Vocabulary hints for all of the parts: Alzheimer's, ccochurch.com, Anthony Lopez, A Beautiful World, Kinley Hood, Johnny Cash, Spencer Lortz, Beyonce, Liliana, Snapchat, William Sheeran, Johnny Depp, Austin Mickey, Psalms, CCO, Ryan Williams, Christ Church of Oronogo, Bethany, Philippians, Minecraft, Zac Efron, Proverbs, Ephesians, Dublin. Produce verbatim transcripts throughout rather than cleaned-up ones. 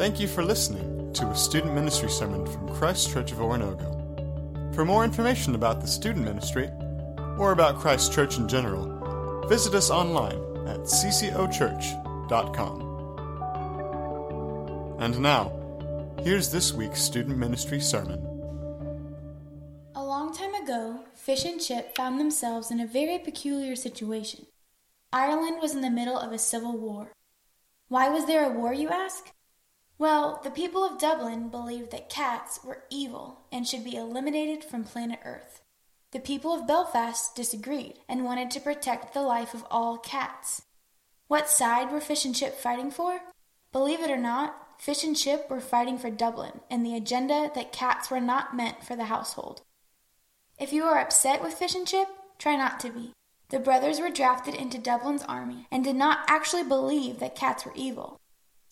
Thank you for listening to a student ministry sermon from Christ Church of Oronogo. For more information about the student ministry, or about Christ Church in general, visit us online at c c o church dot com. And now, here's this week's student ministry sermon. A long time ago, Fish and Chip found themselves in a very peculiar situation. Ireland was in the middle of a civil war. Why was there a war, you ask? Well, the people of Dublin believed that cats were evil and should be eliminated from planet Earth. The people of Belfast disagreed and wanted to protect the life of all cats. What side were Fish and Chip fighting for? Believe it or not, Fish and Chip were fighting for Dublin and the agenda that cats were not meant for the household. If you are upset with Fish and Chip, try not to be. The brothers were drafted into Dublin's army and did not actually believe that cats were evil.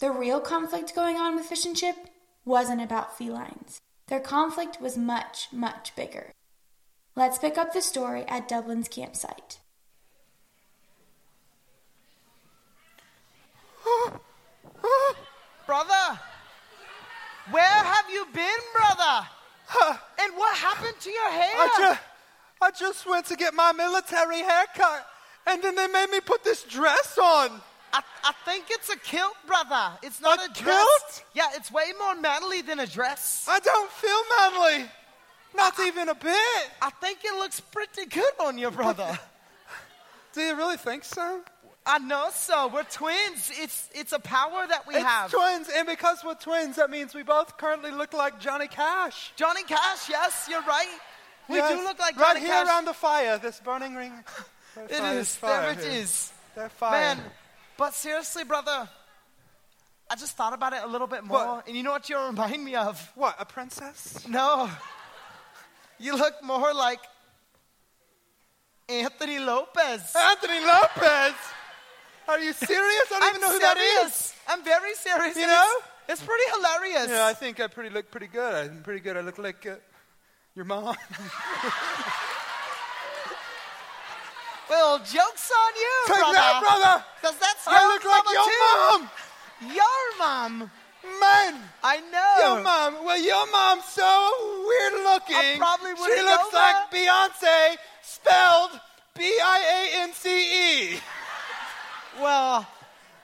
The real conflict going on with Fish and Chip wasn't about felines. Their conflict was much, much bigger. Let's pick up the story at Dublin's campsite. Brother! Where have you been, brother? And what happened to your hair? I just went to get my military haircut, and then they made me put this dress on. I, I think it's a kilt, brother. It's not a, a dress. Kilt? Yeah, it's way more manly than a dress. I don't feel manly. Not I, even a bit. I think it looks pretty good on you, brother. Do you really think so? I know so. We're twins. It's it's a power that we it's have. twins, and because we're twins, that means we both currently look like Johnny Cash. Johnny Cash, yes, you're right. We yes, do look like Johnny Cash. Right here around the fire, this burning ring. It is. There it is. They're fire. Man, but seriously, brother, I just thought about it a little bit more. What? And you know what you remind me of? What, a princess? No. You look more like Anthony Lopez. Anthony Lopez? Are you serious? I don't I'm even know who serious. that is. I'm very serious. You know? It's, it's pretty hilarious. Yeah, I think I pretty look pretty good. I'm pretty good. I look like... Uh, Your mom. Well, joke's on you, Take brother. That, brother. Because that's your I look like your too. mom. Your mom. Man. I know. Your mom. Well, your mom's so weird looking. I probably wouldn't She looks know like that. Beyonce, spelled B I A N C E. Well,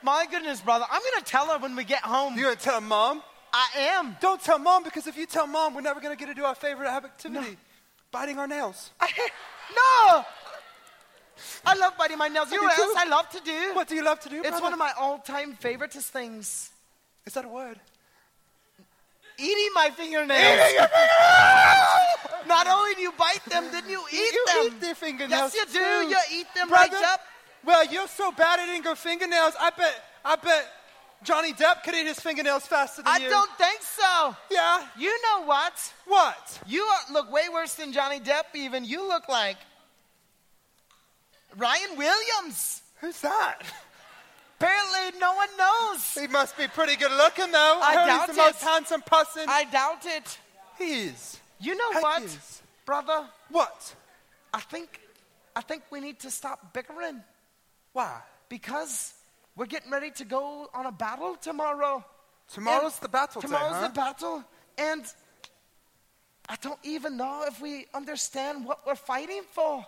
my goodness, brother. I'm going to tell her when we get home. You're going to tell mom? I am. Don't tell mom, because if you tell mom, we're never going to get to do our favorite activity, no. biting our nails. I, no! I love biting my nails. You know what else I love to do? What do you love to do, It's brother? one of my all-time favoritist things. Is that a word? Eating my fingernails. Eating your fingernails! Not only do you bite them, then you eat you them. You eat their fingernails. Yes, you do. Too. You eat them brother, right up. Well, you're so bad at eating your fingernails. I bet, I bet. Johnny Depp could eat his fingernails faster than I you. I don't think so. Yeah. You know what? What? You are, look way worse than Johnny Depp even. You look like Ryan Williams. Who's that? Apparently no one knows. He must be pretty good looking though. I, I doubt he's the it. most handsome person. I doubt it. He is. You know Heck what, is. brother? What? I think, I think we need to stop bickering. Why? Because... we're getting ready to go on a battle tomorrow. Tomorrow's and the battle tomorrow's day, Tomorrow's huh? the battle, and I don't even know if we understand what we're fighting for.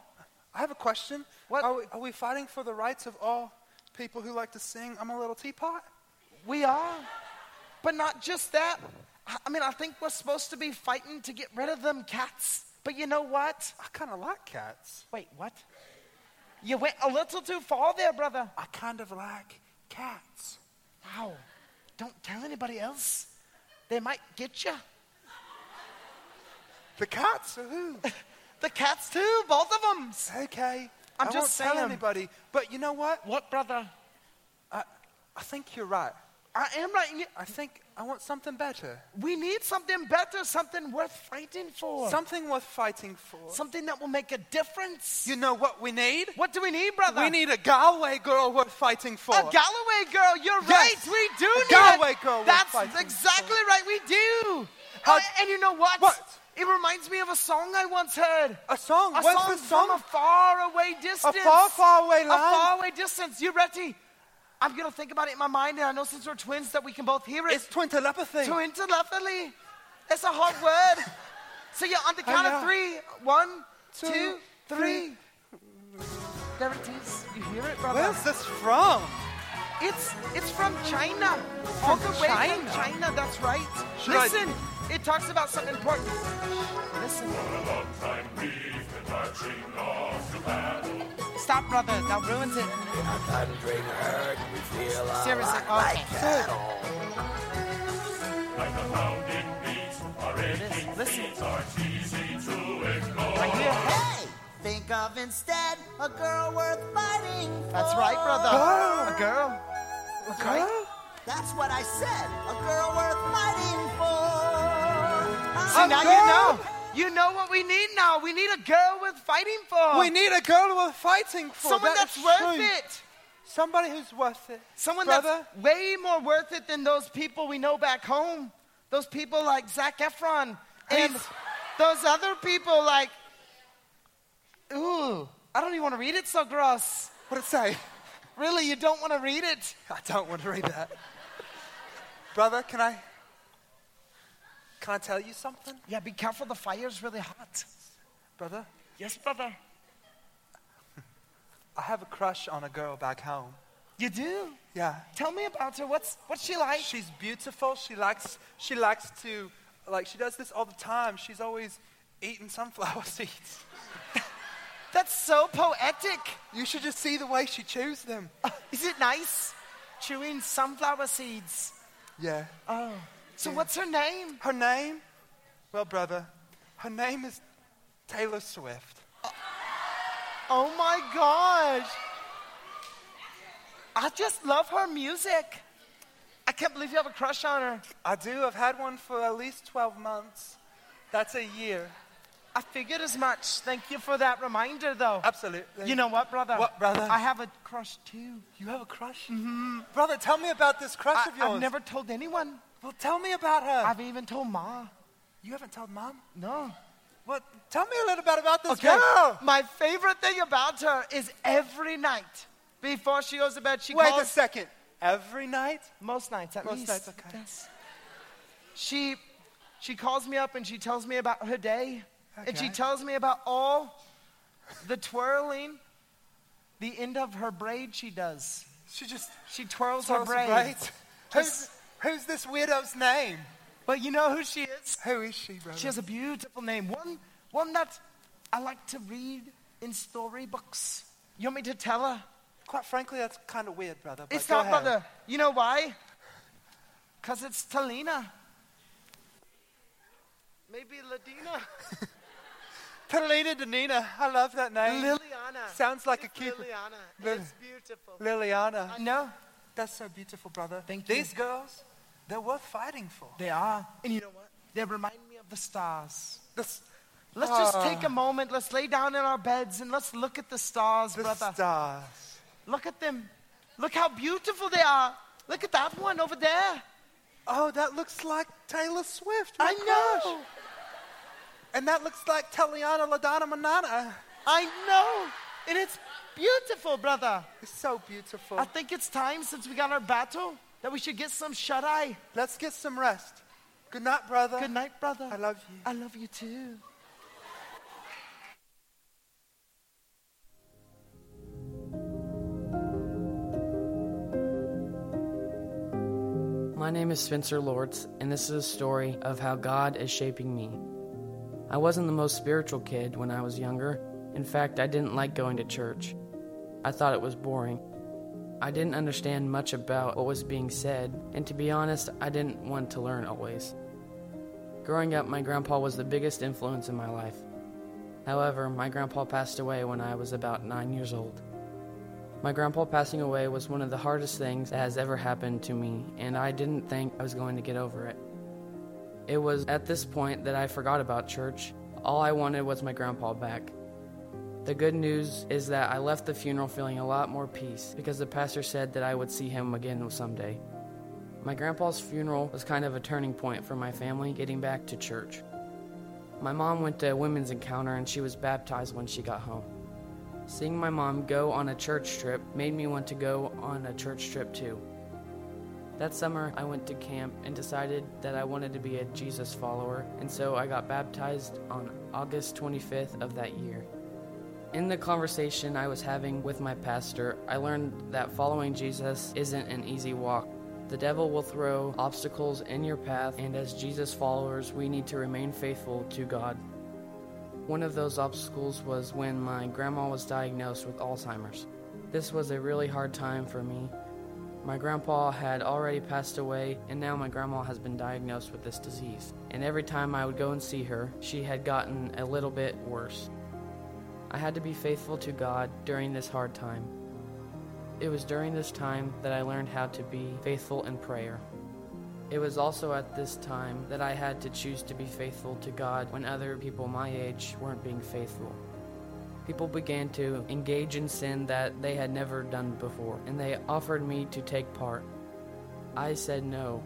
I have a question. What? Are we, are we fighting for the rights of all people who like to sing I'm a Little Teapot? We are, but not just that. I mean, I think we're supposed to be fighting to get rid of them cats, but you know what? I kind of like cats. Wait, what? You went a little too far there, brother. I kind of like cats. Wow. Don't tell anybody else. They might get you. The cats or who? The cats too, both of them. Okay. I'm I just won't saying. tell anybody. But you know what? What, brother? I, I think you're right. I am right. You, I think I want something better. We need something better, something worth fighting for. Something worth fighting for. Something that will make a difference. You know what we need? What do we need, brother? We need a Galway girl worth fighting for. A Galway girl, you're yes. right. We do a need Galway it. girl That's worth fighting exactly for. right, we do. How, uh, and you know what? What? It reminds me of a song I once heard. A song? A What's song, the song from a far away distance. A far, far away land. A far away distance. You ready? I'm going to think about it in my mind, and I know since we're twins that we can both hear it. It's twin telepathy. Twin telepathy. It's a hard word. So yeah, on the count of three. One, two, two three. three. There it is. You hear it, brother? Where's this from? It's it's from China. From All the way China. from China, that's right. Should Listen, I... it talks about something important. Listen. For a long time we've been marching off the battle. Stop, brother. That ruins it. I'm thundering herd. We feel a Seriously, lot okay. like cattle. Like a pounding beat, our aching feet are easy to ignore. I hear, hey! Think of instead a girl worth fighting for. That's right, brother. Oh. A girl. That's girl? right. That's what I said. A girl worth fighting for. See, a now girl? you know. You know what we need now. We need a girl worth fighting for. We need a girl worth fighting for. Someone that that's worth true. it. Somebody who's worth it. Someone brother. that's way more worth it than those people we know back home. Those people like Zac Efron. And, and those other people like... Ooh, I don't even want to read it, so gross. What did it say? Really, you don't want to read it? I don't want to read that. Brother, can I, can I tell you something? Yeah, be careful, the fire's really hot. Brother? Yes, brother. I have a crush on a girl back home. You do? Yeah. Tell me about her, what's what's she like? She's beautiful, she likes, she likes to, like she does this all the time. She's always eating sunflower seeds. That's so poetic. You should just see the way she chews them. Uh, is it nice? Chewing sunflower seeds. Yeah. Oh. So yeah. What's her name? Her name? Well, brother, her name is Taylor Swift. Uh, oh my gosh. I just love her music. I can't believe you have a crush on her. I do. I've had one for at least twelve months. That's a year. I figured as much. Thank you for that reminder, though. Absolutely. You know what, brother? What, brother? I have a crush, too. You have a crush? Mm-hmm. Brother, tell me about this crush I, of yours. I've never told anyone. Well, tell me about her. I've even told Ma. You haven't told Mom? No. Well, tell me a little bit about this okay. girl. My favorite thing about her is every night, before she goes to bed, she Wait calls. Wait a second. Every night? Most nights, at Most least. Most nights, okay. Yes. She, she calls me up and she tells me about her day. Okay. And she tells me about all the twirling, the end of her braid she does. She just... She twirls, twirls her braid. braid. Who's, who's this weirdo's name? Well, you know who she is? Who is she, brother? She has a beautiful name. One one that I like to read in storybooks. You want me to tell her? Quite frankly, that's kind of weird, brother. It's not, ahead. brother. You know why? Because it's Talina. Maybe Ladina. Perlita Danina, I love that name. Liliana. Sounds like it's a cute... Liliana. Li- it's beautiful. Liliana. I know. That's so beautiful, brother. Thank These you. These girls, they're worth fighting for. They are. And you know what? They remind me of the stars. The s- let's oh. just take a moment. Let's lay down in our beds and let's look at the stars, the brother. The stars. Look at them. Look how beautiful they are. Look at that one over there. Oh, that looks like Taylor Swift. I crush. know. And that looks like Taliana LaDonna Manana. I know. And it's beautiful, brother. It's so beautiful. I think it's time, since we got our battle, that we should get some shut-eye. Let's get some rest. Good night, brother. Good night, brother. I love you. I love you, too. My name is Spencer Lortz, and this is a story of how God is shaping me. I wasn't the most spiritual kid when I was younger. In fact, I didn't like going to church. I thought it was boring. I didn't understand much about what was being said, and to be honest, I didn't want to learn always. Growing up, my grandpa was the biggest influence in my life. However, my grandpa passed away when I was about nine years old. My grandpa passing away was one of the hardest things that has ever happened to me, and I didn't think I was going to get over it. It was at this point that I forgot about church. All I wanted was my grandpa back. The good news is that I left the funeral feeling a lot more peace because the pastor said that I would see him again someday. My grandpa's funeral was kind of a turning point for my family getting back to church. My mom went to a women's encounter and she was baptized when she got home. Seeing my mom go on a church trip made me want to go on a church trip too. That summer, I went to camp and decided that I wanted to be a Jesus follower, and so I got baptized on August twenty-fifth of that year. In the conversation I was having with my pastor, I learned that following Jesus isn't an easy walk. The devil will throw obstacles in your path, and as Jesus followers, we need to remain faithful to God. One of those obstacles was when my grandma was diagnosed with Alzheimer's. This was a really hard time for me. My grandpa had already passed away, and now my grandma has been diagnosed with this disease. And every time I would go and see her, she had gotten a little bit worse. I had to be faithful to God during this hard time. It was during this time that I learned how to be faithful in prayer. It was also at this time that I had to choose to be faithful to God when other people my age weren't being faithful. People began to engage in sin that they had never done before, and they offered me to take part. I said no.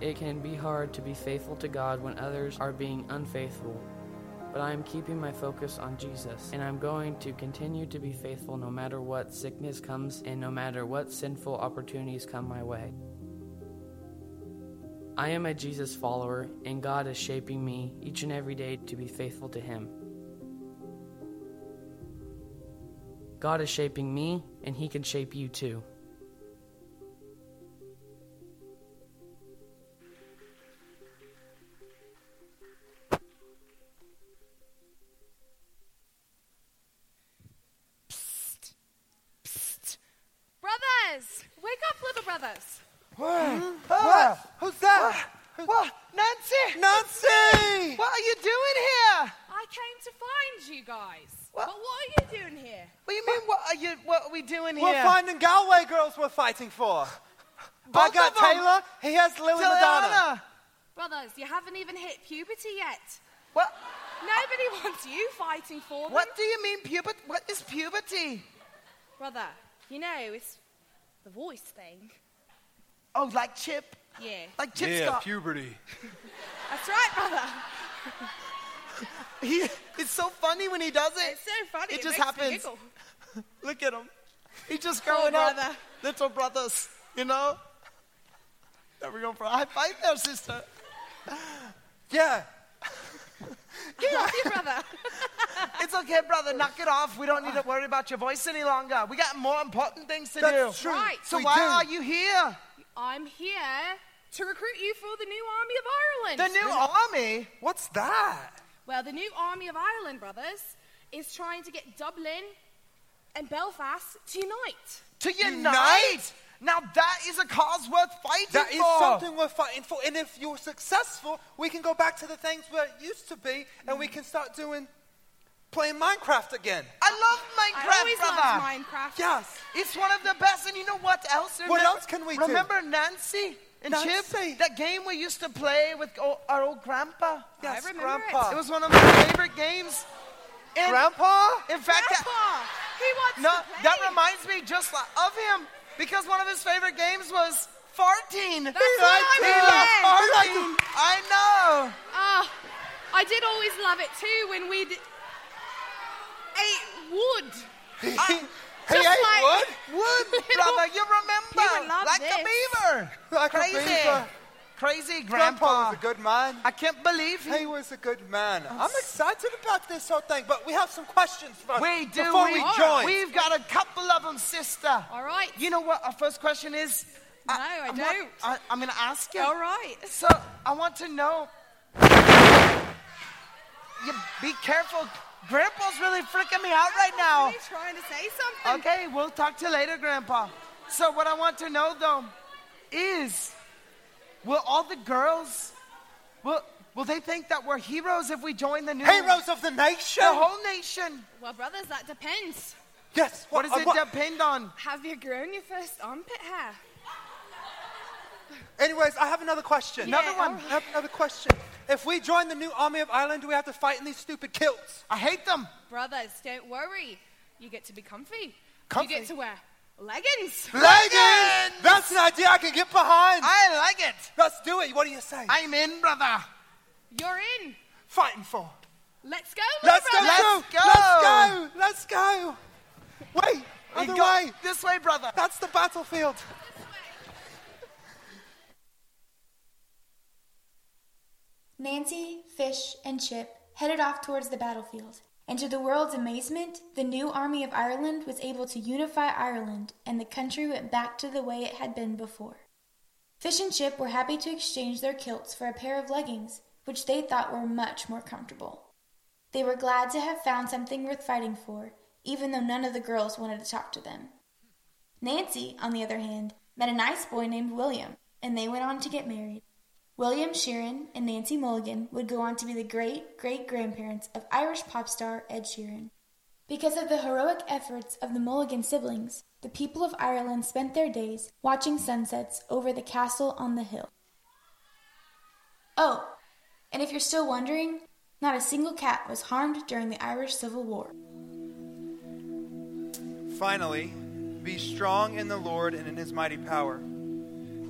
It can be hard to be faithful to God when others are being unfaithful, but I am keeping my focus on Jesus, and I'm going to continue to be faithful no matter what sickness comes and no matter what sinful opportunities come my way. I am a Jesus follower, and God is shaping me each and every day to be faithful to Him. God is shaping me, and He can shape you too. Fighting for. Both I got Taylor, he has Lily Madonna. Brothers, you haven't even hit puberty yet. What? Nobody wants you fighting for them. What do you mean puberty? What is puberty? Brother, you know, it's the voice thing. Oh, like Chip? Yeah. Like Chip yeah, Scott. Puberty. That's right, brother. he, it's so funny when he does it. It's so funny. It, it just happens. Look at him. He's just growing oh, up. Brother. Little brothers, you know? There we go for a high five there, sister. Yeah. Yeah. I love you, brother. It's okay, brother. Knock it off. We don't need to worry about your voice any longer. We got more important things to That's do. That's true. Right. So we why do. Are you here? I'm here to recruit you for the new army of Ireland. The new really? army? What's that? Well, the new army of Ireland, brothers, is trying to get Dublin and Belfast to unite. To unite. unite? Now that is a cause worth fighting that for. That is something worth fighting for. And if you're successful, we can go back to the things where it used to be, and mm. we can start doing, playing Minecraft again. I love Minecraft, I always brother. Minecraft. Yes. It's one of the best. And you know what else? Remember, what else can we remember do? Remember Nancy and Nancy. Chip? That game we used to play with our old grandpa. Yes, I remember grandpa. It. It was one of my favorite games. And grandpa? In fact, grandpa. I, He wants no, to play. That reminds me just like of him, because one of his favorite games was farting. That's he what I mean. Farting. I know. Oh, I did always love it too when we'd ate wood. I, he ate like wood? Wood, brother, you remember. He would love like this. A beaver. Like Crazy. a beaver. Crazy grandpa. grandpa was a good man. I can't believe he, he was a good man. I'm, I'm excited about this whole thing, but we have some questions for we do, before we, we join. We've got a couple of them, sister. All right. You know what our first question is? No, I, I don't. Want, I, I'm going to ask you. All right. So I want to know. You be careful. Grandpa's really freaking me out Grandpa's right now. He's really trying to say something. Okay, we'll talk to you later, Grandpa. So what I want to know, though, is... Will all the girls, will, will they think that we're heroes if we join the new... Heroes of the nation? The whole nation. Well, brothers, that depends. Yes. What, what does uh, it what? depend on? Have you grown your first armpit hair? Anyways, I have another question. Yeah, another one. Right. I have another question. If we join the new army of Ireland, do we have to fight in these stupid kilts? I hate them. Brothers, don't worry. You get to be comfy. Comfy? You get to wear... Leggings. Leggings! That's an idea I can get behind. I like it. Let's do it. What do you say? I'm in, brother. You're in. Fighting for. Let's go, Let's go, Let's go. Let's go. Let's go. Wait, other way. This way, brother. That's the battlefield. Nancy, Fish, and Chip headed off towards the battlefield, and to the world's amazement, the new army of Ireland was able to unify Ireland, and the country went back to the way it had been before. Fish and Chip were happy to exchange their kilts for a pair of leggings, which they thought were much more comfortable. They were glad to have found something worth fighting for, even though none of the girls wanted to talk to them. Nancy, on the other hand, met a nice boy named William, and they went on to get married. William Sheeran and Nancy Mulligan would go on to be the great-great-grandparents of Irish pop star Ed Sheeran. Because of the heroic efforts of the Mulligan siblings, the people of Ireland spent their days watching sunsets over the castle on the hill. Oh, and if you're still wondering, not a single cat was harmed during the Irish Civil War. Finally, be strong in the Lord and in his mighty power.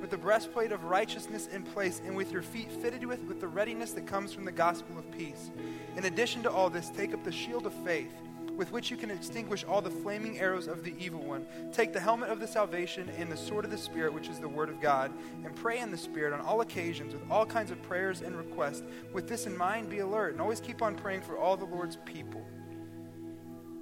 with the breastplate of righteousness in place, and with your feet fitted with, with the readiness that comes from the gospel of peace. In addition to all this, take up the shield of faith, with which you can extinguish all the flaming arrows of the evil one. Take the helmet of the salvation and the sword of the Spirit, which is the word of God, and pray in the Spirit on all occasions with all kinds of prayers and requests. With this in mind, be alert, and always keep on praying for all the Lord's people.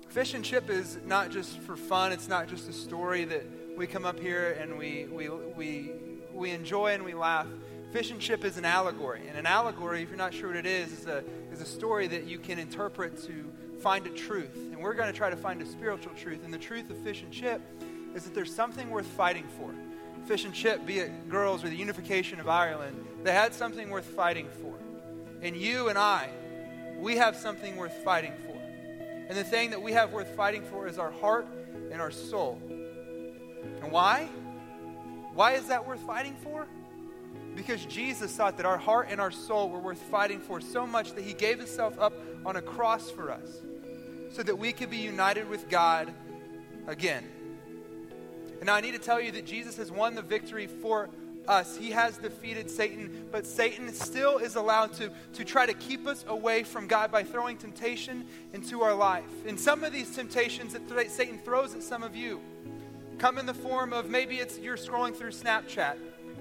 Fish and Chip is not just for fun. It's not just a story that we come up here and we we we... we enjoy and we laugh. Fish and Chip is an allegory. And an allegory, if you're not sure what it is, is a, is a story that you can interpret to find a truth. And we're going to try to find a spiritual truth. And the truth of Fish and Chip is that there's something worth fighting for. Fish and Chip, be it girls or the unification of Ireland, they had something worth fighting for. And you and I, we have something worth fighting for. And the thing that we have worth fighting for is our heart and our soul. And why? Why is that worth fighting for? Because Jesus thought that our heart and our soul were worth fighting for so much that he gave himself up on a cross for us so that we could be united with God again. And now I need to tell you that Jesus has won the victory for us. He has defeated Satan, but Satan still is allowed to, to try to keep us away from God by throwing temptation into our life. And some of these temptations that th- Satan throws at some of you come in the form of maybe it's you're scrolling through Snapchat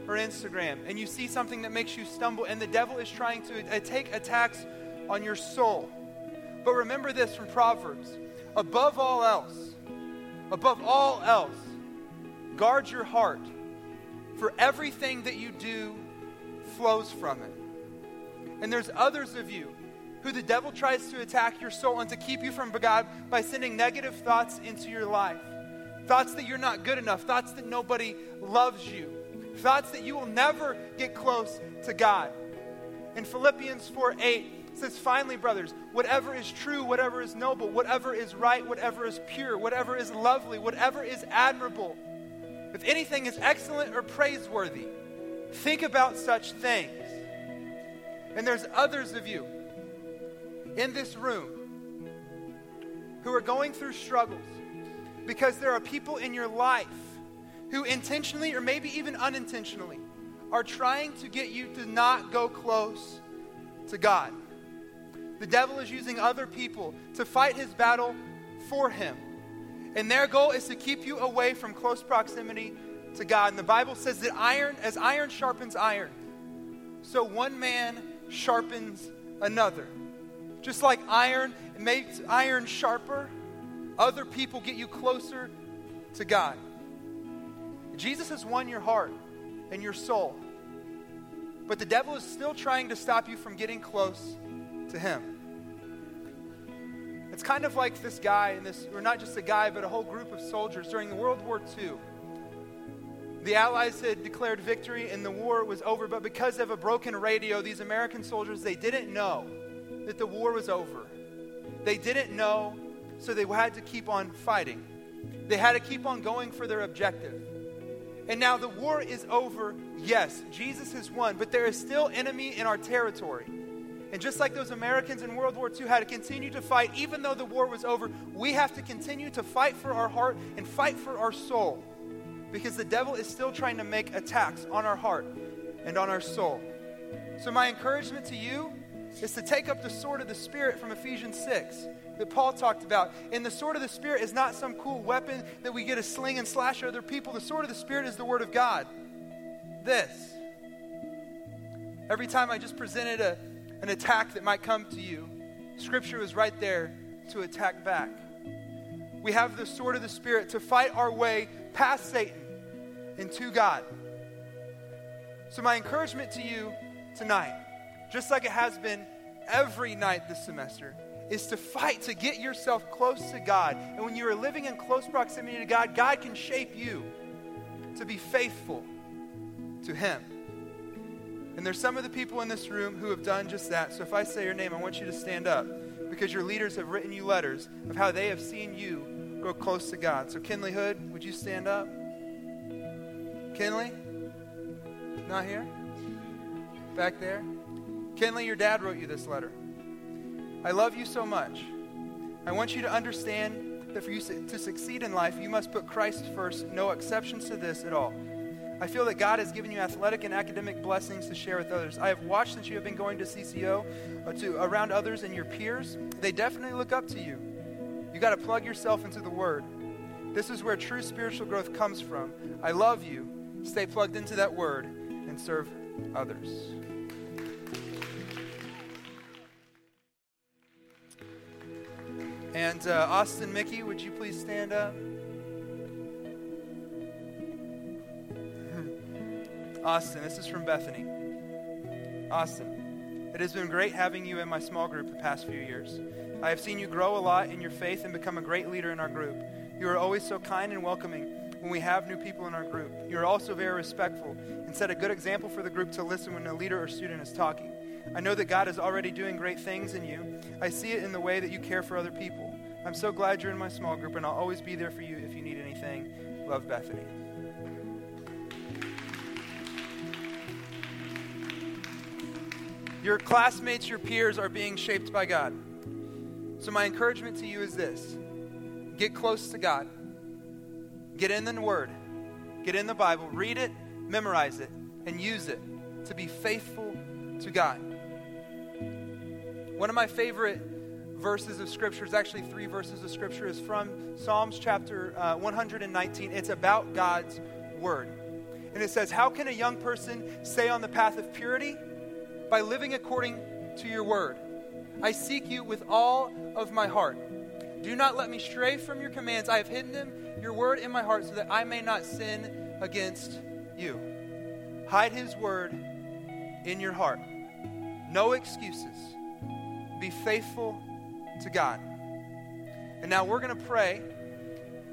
or Instagram and you see something that makes you stumble, and the devil is trying to take attacks on your soul. But remember this from Proverbs. Above all else, above all else, guard your heart, for everything that you do flows from it. And there's others of you who the devil tries to attack your soul and to keep you from God by sending negative thoughts into your life. Thoughts that you're not good enough. Thoughts that nobody loves you. Thoughts that you will never get close to God. In Philippians four eight, it says, "Finally, brothers, whatever is true, whatever is noble, whatever is right, whatever is pure, whatever is lovely, whatever is admirable, if anything is excellent or praiseworthy, think about such things." And there's others of you in this room who are going through struggles, because there are people in your life who intentionally or maybe even unintentionally are trying to get you to not go close to God. The devil is using other people to fight his battle for him. And their goal is to keep you away from close proximity to God. And the Bible says that iron, as iron sharpens iron, so one man sharpens another. Just like iron makes iron sharper, other people get you closer to God. Jesus has won your heart and your soul, but the devil is still trying to stop you from getting close to him. It's kind of like this guy, and this, or not just a guy, but a whole group of soldiers during World War Two. The Allies had declared victory and the war was over, but because of a broken radio, these American soldiers, they didn't know that the war was over. They didn't know. So they had to keep on fighting. They had to keep on going for their objective. And now the war is over. Yes, Jesus has won, but there is still enemy in our territory. And just like those Americans in World War Two had to continue to fight, even though the war was over, we have to continue to fight for our heart and fight for our soul, because the devil is still trying to make attacks on our heart and on our soul. So my encouragement to you is to take up the sword of the Spirit from Ephesians six that Paul talked about. And the sword of the Spirit is not some cool weapon that we get to sling and slash other people. The sword of the Spirit is the Word of God. This. Every time I just presented a, an attack that might come to you, Scripture was right there to attack back. We have the sword of the Spirit to fight our way past Satan and to God. So my encouragement to you tonight, just like it has been every night this semester, is to fight to get yourself close to God. And when you are living in close proximity to God, God can shape you to be faithful to Him. And there's some of the people in this room who have done just that. So if I say your name, I want you to stand up, because your leaders have written you letters of how they have seen you go close to God. So Kinley Hood, would you stand up? Kinley? Not here? Back there? Kinley, your dad wrote you this letter. I love you so much. I want you to understand that for you to succeed in life, you must put Christ first, no exceptions to this at all. I feel that God has given you athletic and academic blessings to share with others. I have watched since you have been going to C C O, or to around others and your peers. They definitely look up to you. You got to plug yourself into the Word. This is where true spiritual growth comes from. I love you. Stay plugged into that Word and serve others. And uh, Austin Mickey, would you please stand up? Austin, this is from Bethany. Austin, it has been great having you in my small group the past few years. I have seen you grow a lot in your faith and become a great leader in our group. You are always so kind and welcoming when we have new people in our group. You are also very respectful and set a good example for the group to listen when a leader or student is talking. I know that God is already doing great things in you. I see it in the way that you care for other people. I'm so glad you're in my small group, and I'll always be there for you if you need anything. Love, Bethany. Your classmates, your peers are being shaped by God. So my encouragement to you is this. Get close to God. Get in the Word. Get in the Bible. Read it, memorize it, and use it to be faithful to God. One of my favorite verses of Scripture, is actually three verses of Scripture, is from Psalms chapter uh, one nineteen. It's about God's Word. And it says, how can a young person stay on the path of purity? By living according to your Word. I seek you with all of my heart. Do not let me stray from your commands. I have hidden them, your Word, in my heart, so that I may not sin against you. Hide His Word in your heart. No excuses. Be faithful to God. And now we're going to pray,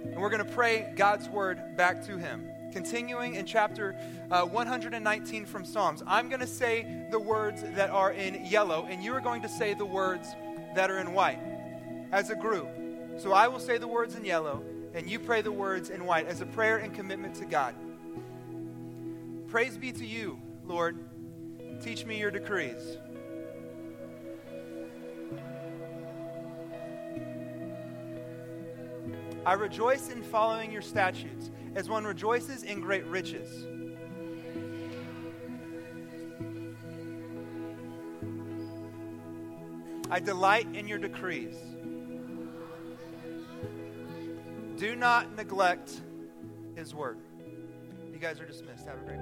and we're going to pray God's Word back to Him. Continuing in chapter uh, one nineteen from Psalms, I'm going to say the words that are in yellow, and you are going to say the words that are in white as a group. So I will say the words in yellow, and you pray the words in white as a prayer and commitment to God. Praise be to you, Lord. Teach me your decrees. I rejoice in following your statutes, as one rejoices in great riches. I delight in your decrees. Do not neglect His Word. You guys are dismissed. Have a great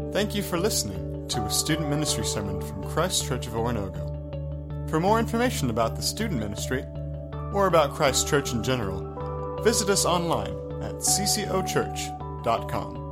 week. Thank you for listening to a student ministry sermon from Christ Church of Oronogo. For more information about the student ministry, or about Christ Church in general, visit us online at c c o church dot com.